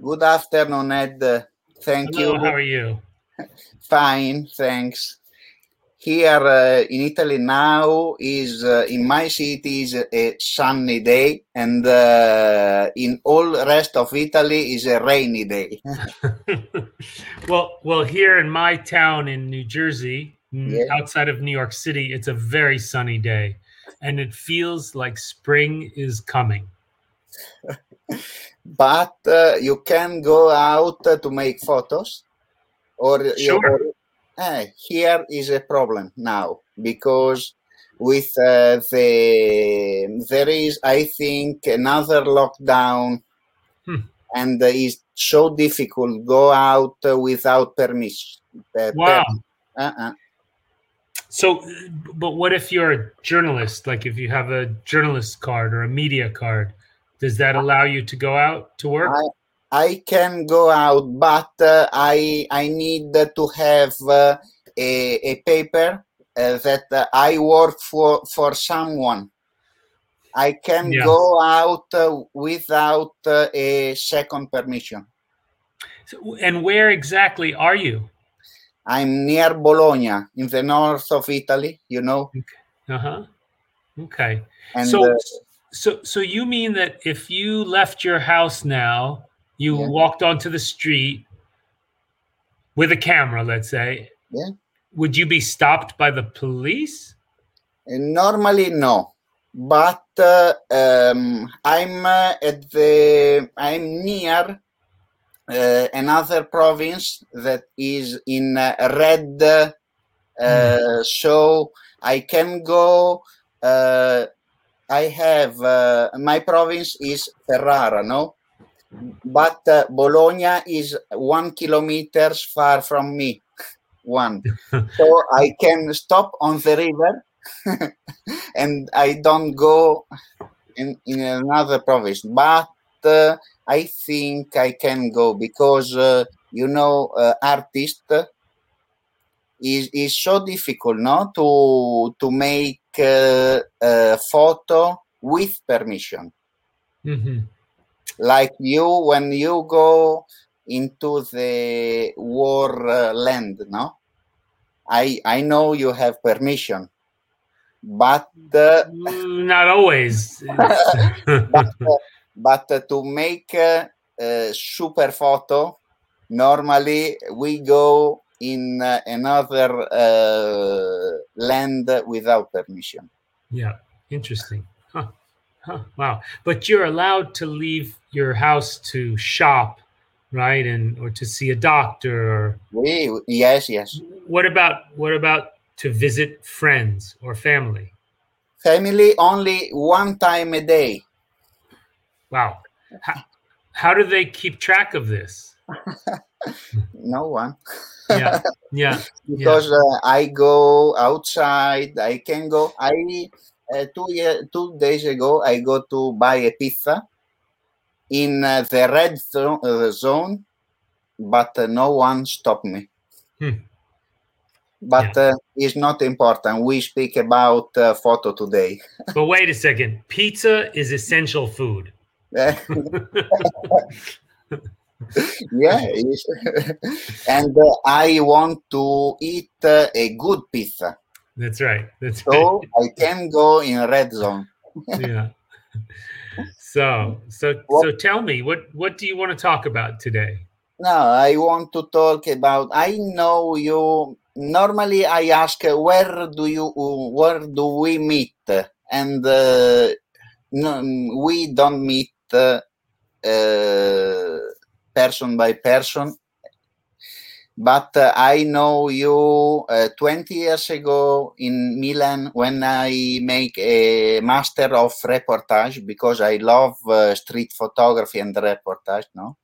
Good afternoon, Ed. Thank Hello, you. How are you? Fine, thanks. Here in Italy now is, in my city, is a sunny day, and in all rest of Italy is a rainy day. Well, here in my town in New Jersey, outside of New York City, it's a very sunny day, and it feels like spring is coming. But you can go out to make photos, or sure. Here is a problem now because with there is, I think, another lockdown, and it's so difficult go out without permission. Wow. So, but what if you're a journalist? Like, if you have a journalist card or a media card, does that allow you to go out to work? I can go out, but I need to have a paper that I work for someone. I can go out without a second permission. So, and where exactly are you? I'm near Bologna, in the north of Italy, you know. Okay. And So you mean that if you left your house now, you walked onto the street with a camera, let's say, would you be stopped by the police? Normally, no. But I'm near another province that is in red, so I can go. I have my province is Ferrara, no? But Bologna is 1 kilometer far from me. So I can stop on the river and I don't go in another province. But I think I can go because, artist is so difficult, no? To make a photo with permission. Like you, when you go into the war land, no? I know you have permission, but... not always. But to make a super photo, normally we go in another land without permission. Yeah, interesting. Huh, wow. But you're allowed to leave your house to shop, right? And or to see a doctor or... Yes. What about to visit friends or family? Family only one time a day. Wow. How do they keep track of this? No one. Because I go outside. I can go. 2 days ago, I go to buy a pizza in the red zone, but no one stopped me. But it's not important. We speak about photo today. But wait a second. Pizza is essential food. And I want to eat a good pizza. That's right. So I can go in red zone. So tell me, what do you want to talk about today? No, I want to talk about. I know you. Normally, I ask where do we meet, and we don't meet person by person. But I know you 20 years ago in Milan when I make a master of reportage because I love street photography and reportage, no?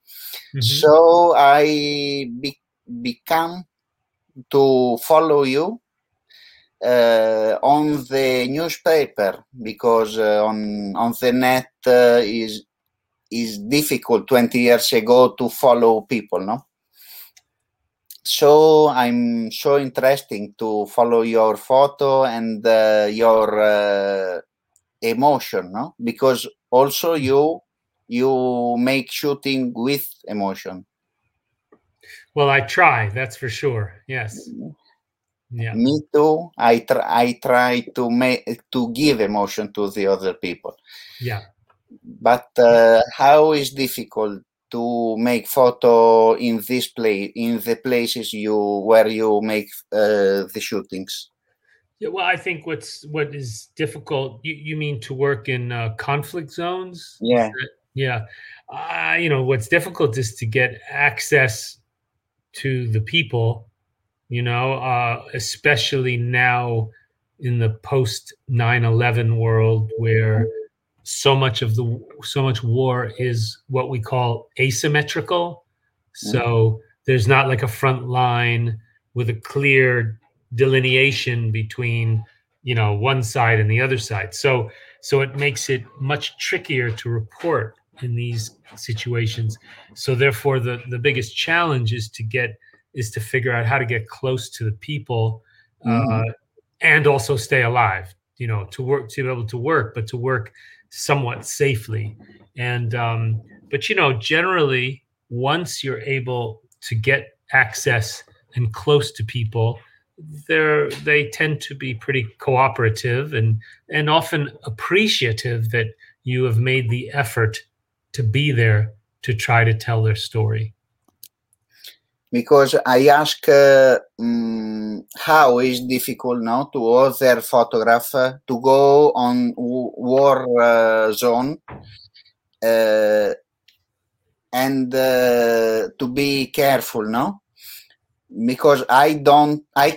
So I become to follow you on the newspaper because on the net is difficult 20 years ago to follow people, no? So I'm so interesting to follow your photo and your emotion, no? Because also you you make shooting with emotion. Well, I try, that's for sure. Yes. Yeah. Me too. I try to give emotion to the other people. Yeah. But how is difficult to make photo in this place, in the places where you make the shootings? Yeah, well, I think what is difficult. You mean to work in conflict zones? Yeah. Yeah. What's difficult is to get access to the people, especially now in the post 9/11 world where so much war is what we call asymmetrical. So there's not like a front line with a clear delineation between, one side and the other side. So it makes it much trickier to report in these situations. So therefore the biggest challenge is to figure out how to get close to the people and also stay alive, to work somewhat safely. And, generally once you're able to get access and close to people, they tend to be pretty cooperative and often appreciative that you have made the effort to be there to try to tell their story. Because I ask how is difficult now to other photographer to go on war zone and to be careful, no? Because I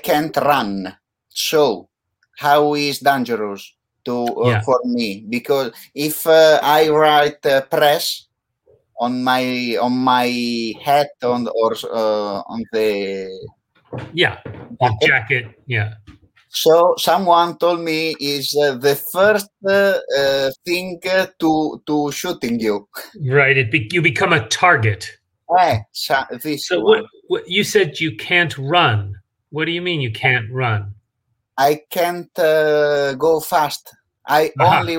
can't run. So how is dangerous for me? Because if I write press on my hat on the jacket, yeah. So someone told me is the first thing to shooting you. Right, you become a target. Right. So what you said you can't run. What do you mean you can't run? I can't go fast. I only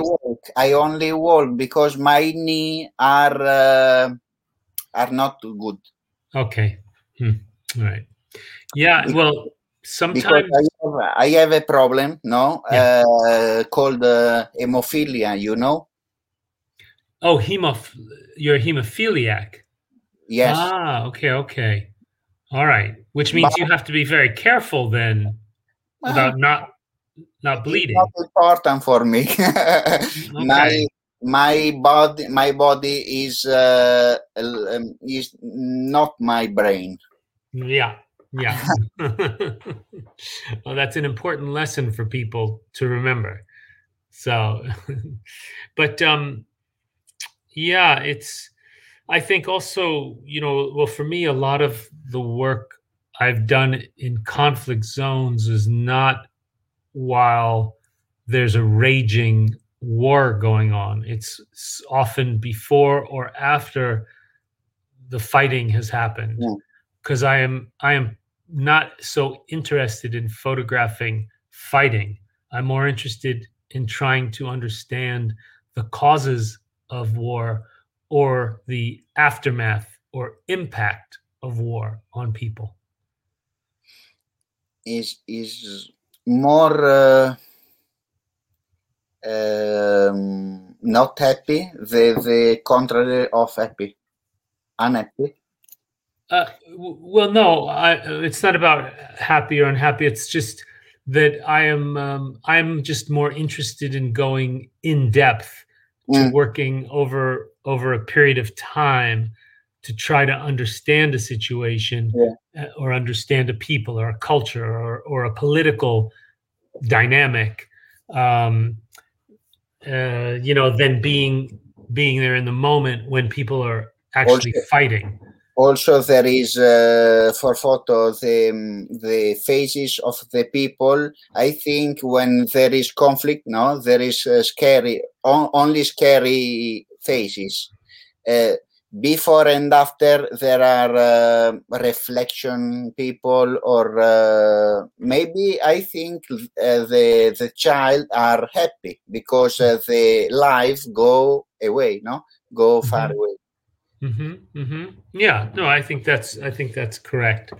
walk. Because my knee are not too good. Okay. All right. Yeah. Well, sometimes I have a problem. No. Yeah. Called hemophilia. Oh, you're a hemophiliac. Yes. Ah. Okay. Okay. All right. Which means you have to be very careful then about not bleeding. It's not important for me. Okay. My body is not my brain. Yeah. Well, that's an important lesson for people to remember. So, but it's. I think also, for me, a lot of the work I've done in conflict zones is not while there's a raging war going on. It's often before or after the fighting has happened, because I am not so interested in photographing fighting. I'm more interested in trying to understand the causes of war or the aftermath or impact of war on people. Is more not happy, the contrary of happy, unhappy? Well, no, it's not about happy or unhappy. It's just that I'm just more interested in going in depth to working over a period of time to try to understand a situation or understand a people or a culture or a political dynamic, than being there in the moment when people are actually fighting. Also, there is for photo the faces of the people. I think when there is conflict, there is only scary faces. Before and after, there are reflection people, or maybe I think the child are happy because the life go away, go far away. Mm-hmm, mm-hmm. Yeah, no, I think that's correct.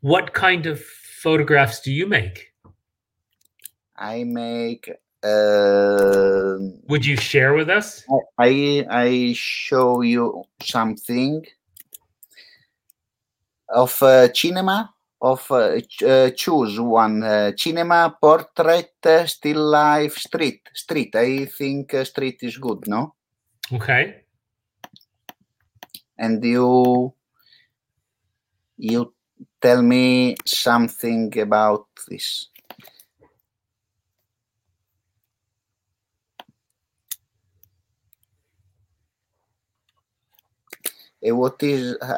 What kind of photographs do you make? I make. Would you share with us? I show you something of cinema. Of choose one cinema, portrait, still life, street. I think street is good, no? Okay. And you tell me something about this.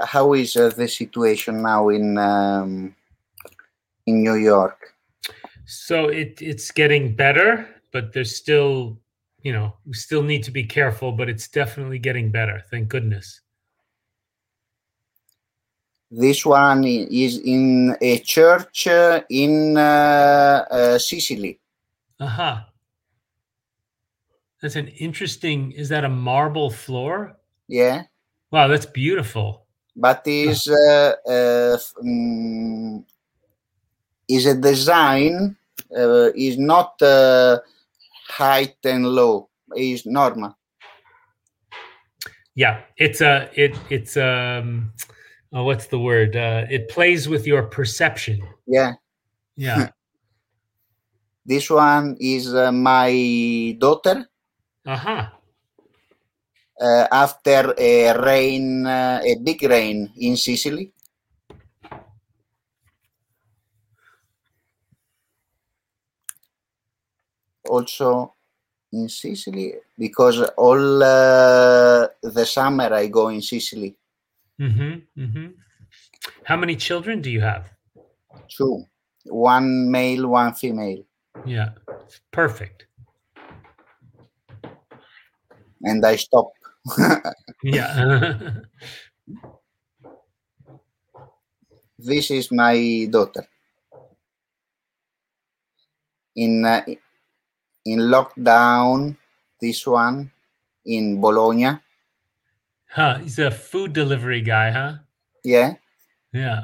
How is the situation now in New York? So it's getting better, but there's still, we still need to be careful, but it's definitely getting better. Thank goodness. This one is in a church in Sicily. Uh-huh. That's an interesting, is that a marble floor? Yeah. Wow, that's beautiful. But is a design is not height and low. Is normal. Yeah, it's what's the word? It plays with your perception. Yeah. Yeah. This one is my daughter. Uh-huh. After a big rain in Sicily. Also in Sicily, because all the summer I go in Sicily. Mm-hmm, mm-hmm. How many children do you have? 2. 1 male, 1 female. Yeah, perfect. And I stopped. Yeah. This is my daughter. In lockdown, this one in Bologna. Huh? He's a food delivery guy, huh? Yeah. Yeah.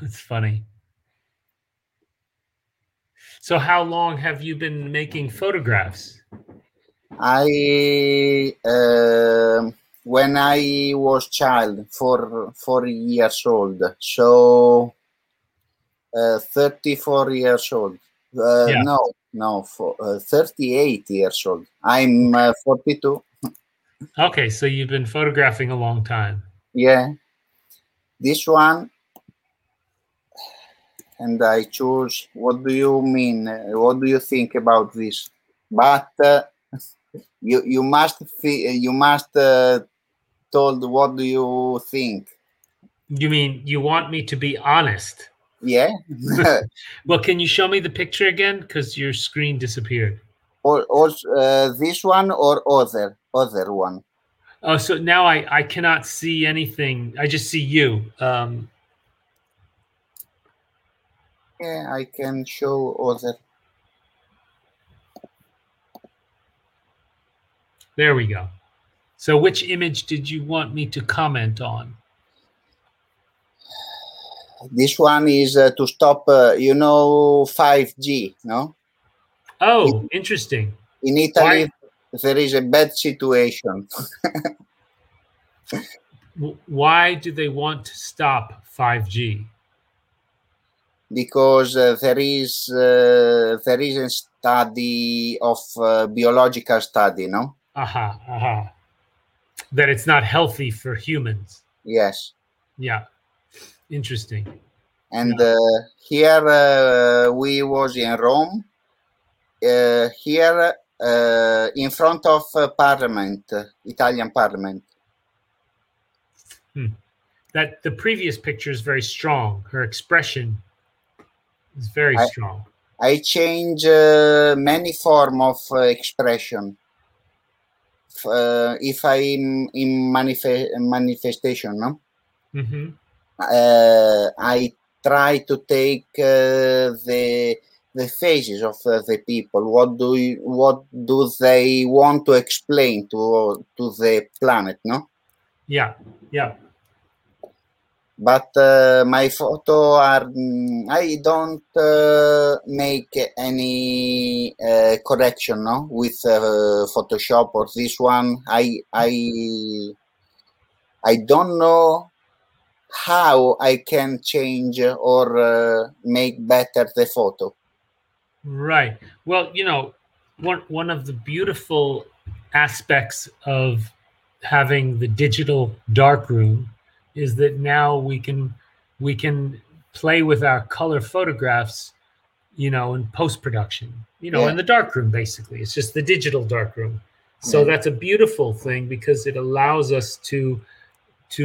It's funny. So how long have you been making photographs? I when I was child, 4 years old, so 34 years old. Yeah. No, 38 years old. I'm 42. Okay, so you've been photographing a long time. Yeah, this one, and I choose. What do you mean? What do you think about this? But. You must told what do you think? You mean you want me to be honest? Yeah. Well, can you show me the picture again? Because your screen disappeared. Or this one or other one? Oh, so now I cannot see anything. I just see you. Yeah, I can show other. There we go. So which image did you want me to comment on? This one is to stop, 5G, no? Oh, interesting. In Italy, there is a bad situation. Why do they want to stop 5G? Because there is a study of biological study, no? Aha, aha. That it's not healthy for humans. Yes. Yeah. Interesting. And yeah. Here we was in Rome. Here in front of Parliament, Italian Parliament. Hmm. That the previous picture is very strong. Her expression is very strong. I change many form of expression. If I'm in manifestation, no? Mm-hmm. I try to take the the faces of the people? What do they want to explain to the planet? No. Yeah. Yeah. But my photo are I don't make any correction, no, with Photoshop or this one. I don't know how I can change or make better the photo. Right. Well, you know, one of the beautiful aspects of having the digital darkroom is that now we can play with our color photographs, you know, in post-production, you know, yeah, in the darkroom, basically. It's just the digital darkroom. So yeah, that's a beautiful thing because it allows us to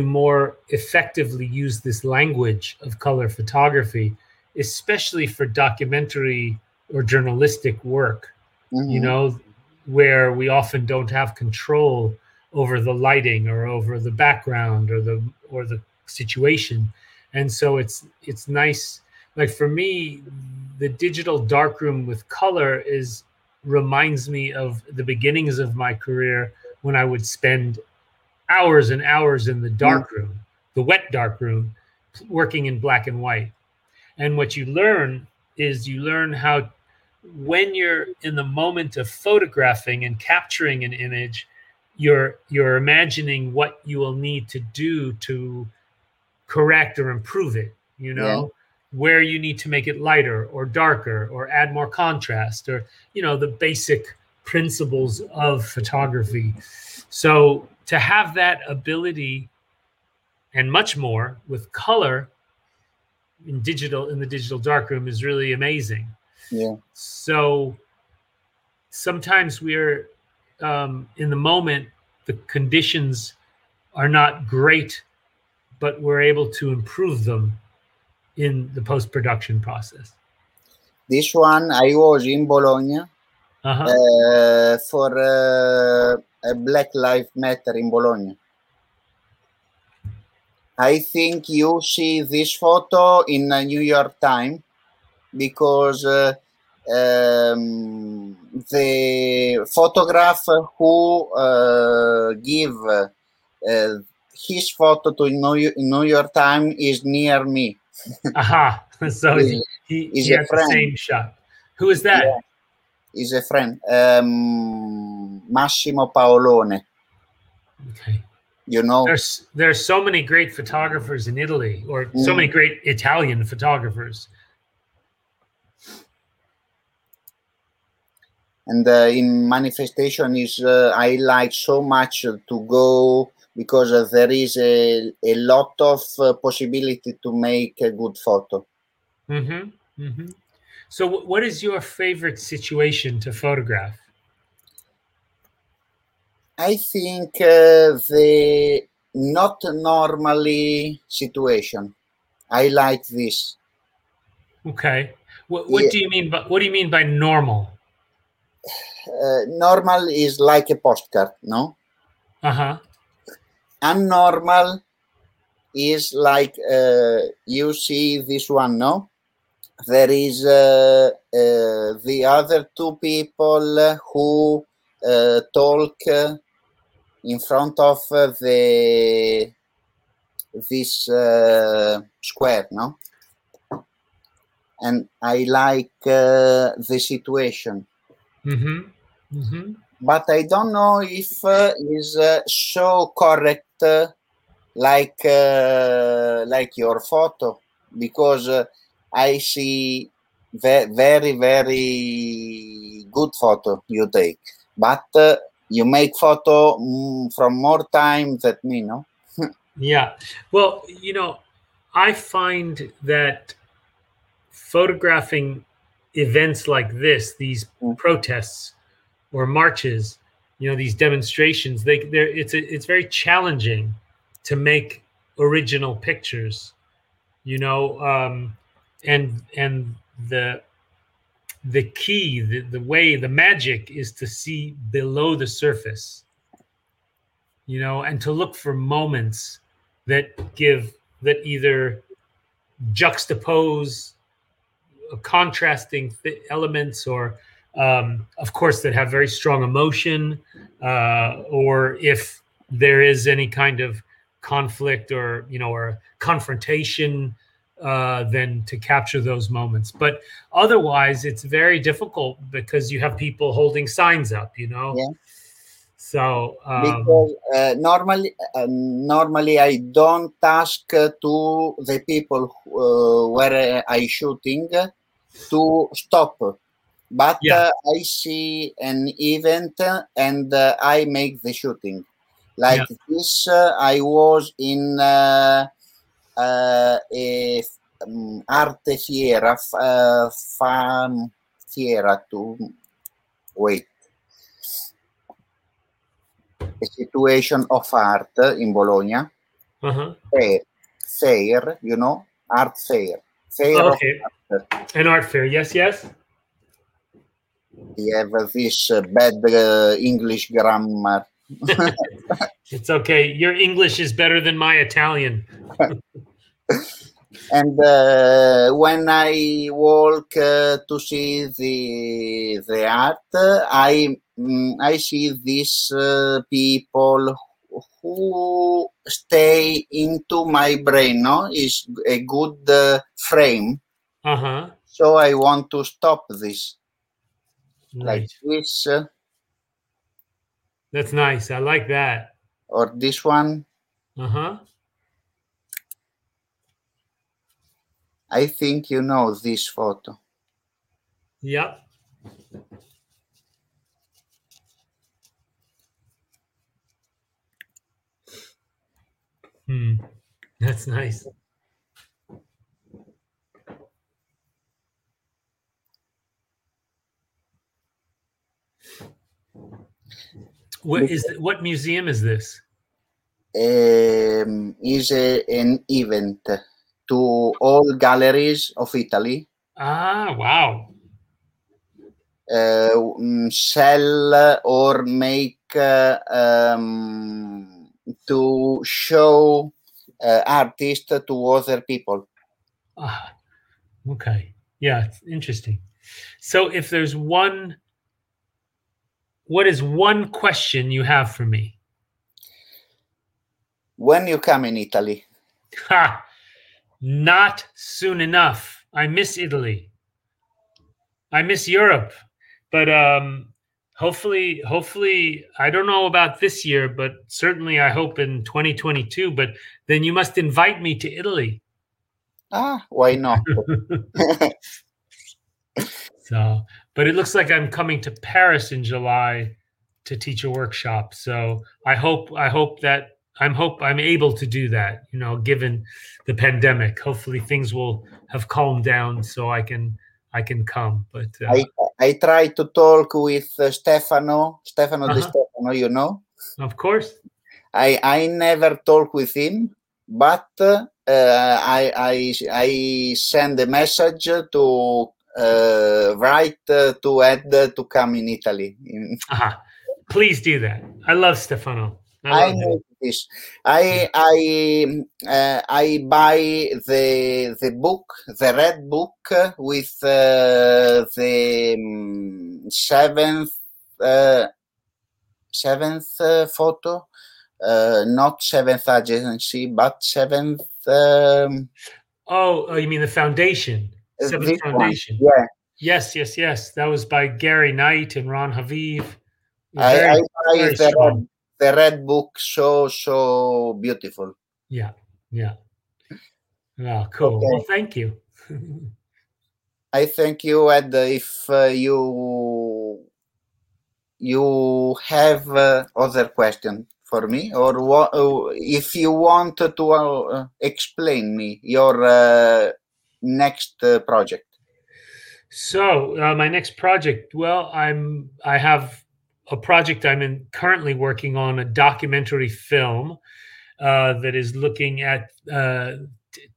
more effectively use this language of color photography, especially for documentary or journalistic work, mm-hmm, you know, where we often don't have control over the lighting or over the background or the situation. And so it's nice. Like for me, the digital darkroom with color reminds me of the beginnings of my career when I would spend hours and hours in the darkroom, the wet darkroom, working in black and white. And what you learn is how, when you're in the moment of photographing and capturing an image, you're imagining what you will need to do to correct or improve it, you know, yeah, where you need to make it lighter or darker or add more contrast or, you know, the basic principles of photography. So to have that ability and much more with color in the digital darkroom is really amazing. Yeah. So sometimes we're in the moment, the conditions are not great, but we're able to improve them in the post-production process. This one, I was in Bologna, uh-huh, for a Black Lives Matter in Bologna. I think you see this photo in the New York Times because the photographer who give his photo to New York Times is near me. Aha! So he has the same shot. Who is that? Yeah. He's a friend. Massimo Paolone. Okay. You know, there's so many great photographers in Italy, or so many great Italian photographers. And in manifestation is I like so much to go because there is a lot of possibility to make a good photo. Mm-hmm. Mm-hmm. So what is your favorite situation to photograph? I think the not normally situation. I like this. Okay. What yeah, do you mean by normal? Normal is like a postcard, no? Uh-huh. Unnormal is like you see this one, no? There is the other two people who talk in front of this square, no? And I like the situation. Mm-hmm. Mm-hmm. But I don't know if is so correct like your photo, because I see very, very good photo you take, but you make photo from more time than me, no? Yeah. Well, you know, I find that photographing events like this, these protests or marches, you know, these demonstrations, it's very challenging to make original pictures, you know, and the key, the way, the magic is to see below the surface, you know, and to look for moments that either juxtapose contrasting elements, or of course that have very strong emotion, or if there is any kind of conflict or, you know, or confrontation, then to capture those moments. But otherwise it's very difficult because you have people holding signs up, you know. Yeah. So because, normally I don't ask to the people where I shooting to stop, but yeah. I see an event and I make the shooting like yeah. This. I was in arte fiera, fan fiera to wait. A situation of art in Bologna. Uh-huh. Fair, you know, art fair. Fair. Okay. An art fair, yes. We have this bad English grammar. It's okay. Your English is better than my Italian. And when I walk to see the art, I see these people who stay into my brain. No, is a good frame. Uh-huh. So I want to stop this. Nice. Like this. That's nice. I like that. Or this one. Uh huh. I think you know this photo. Yep. That's nice. What museum is this? Is an event to all galleries of Italy. Ah, wow. Sell or make to show artists to other people. Ah, okay. Yeah, it's interesting. So if there's one, what is one question you have for me? When you come in Italy? Ha! Not soon enough. I miss Italy. I miss Europe. But hopefully, I don't know about this year, but certainly I hope in 2022. But then you must invite me to Italy. Ah, why not? So, but it looks like I'm coming to Paris in July to teach a workshop. So I hope I'm able to do that. You know, given the pandemic, hopefully things will have calmed down so I can come, but I try to talk with Stefano. Uh-huh. De Stefano, you know. Of course. I never talk with him, but I send a message to write to Ed to come in Italy. Uh-huh. Please do that. I love Stefano. I know this. I buy the book, the red book with the seventh photo, not seventh agency, but seventh. You mean the foundation? Seventh foundation. One. Yeah. Yes. That was by Gary Knight and Ron Haviv. I buy the red book, so beautiful. Yeah. Oh, cool. Okay. Well, thank you. I thank you, Ed. If you have other question for me, or if you want to explain me your next project. So my next project. Well, I have a project currently working on, a documentary film that is looking at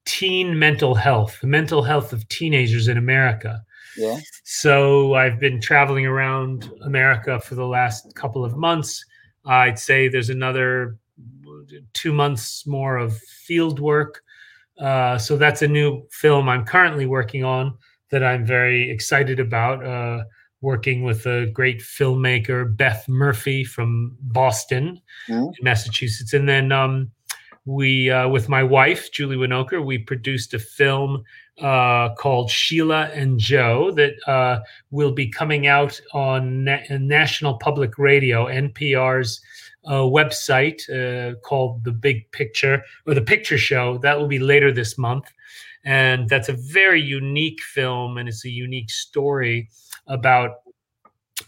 teen mental health, the mental health of teenagers in America. Yeah. So I've been traveling around America for the last couple of months. I'd say there's another 2 months more of field work. So that's a new film I'm currently working on. that I'm very excited about, working with a great filmmaker, Beth Murphy from Boston, in Massachusetts. And then we, with my wife, Julie Winokur, we produced a film called Sheila and Joe that will be coming out on National Public Radio, NPR's website, called The Big Picture, or The Picture Show. That will be later this month. And that's a very unique film, and it's a unique story about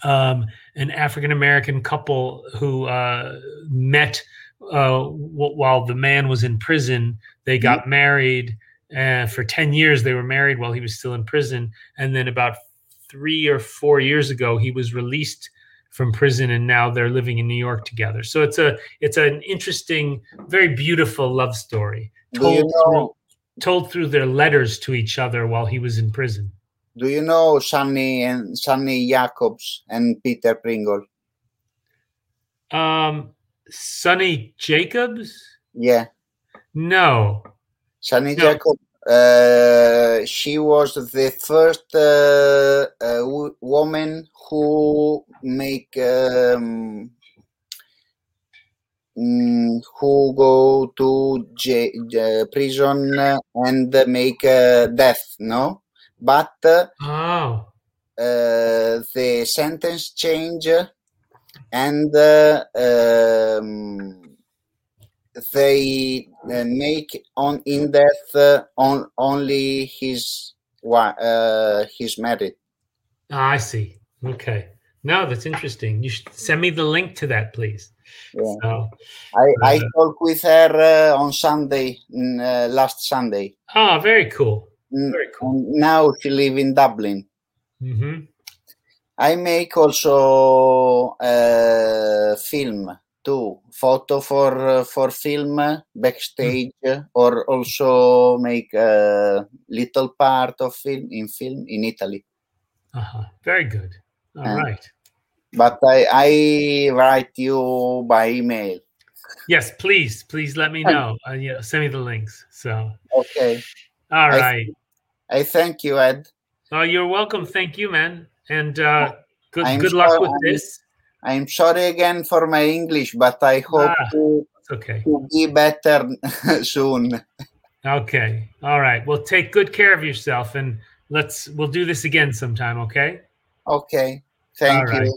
an African-American couple who met while the man was in prison. They got married. For 10 years, they were married while he was still in prison. And then about 3 or 4 years ago, he was released from prison, and now they're living in New York together. So it's an interesting, very beautiful love story told through their letters to each other while he was in prison. Do you know Sunny Jacobs and Peter Pringle? Sunny Jacobs? Yeah. No. Sunny Jacobs. She was the first woman who make who go to prison and make death. No, but the sentence change, and they make on in death on only his merit. I see. Okay. No, that's interesting. You should send me the link to that, please. Yeah. So, I talked with her on Sunday, last Sunday. Oh, very cool. Very cool. Now she lives in Dublin. Mm-hmm. I make also film too, photo for film backstage, or also make a little part of film in Italy. Very good. All right. But I write you by email. Yes, please let me know. Yeah, send me the links. So okay. All right. I thank you, Ed. Oh, you're welcome. Thank you, man. And good luck with this. I'm sorry again for my English, but I hope to be better soon. Okay. All right. Well, take good care of yourself, and we'll do this again sometime. Okay. Thank you.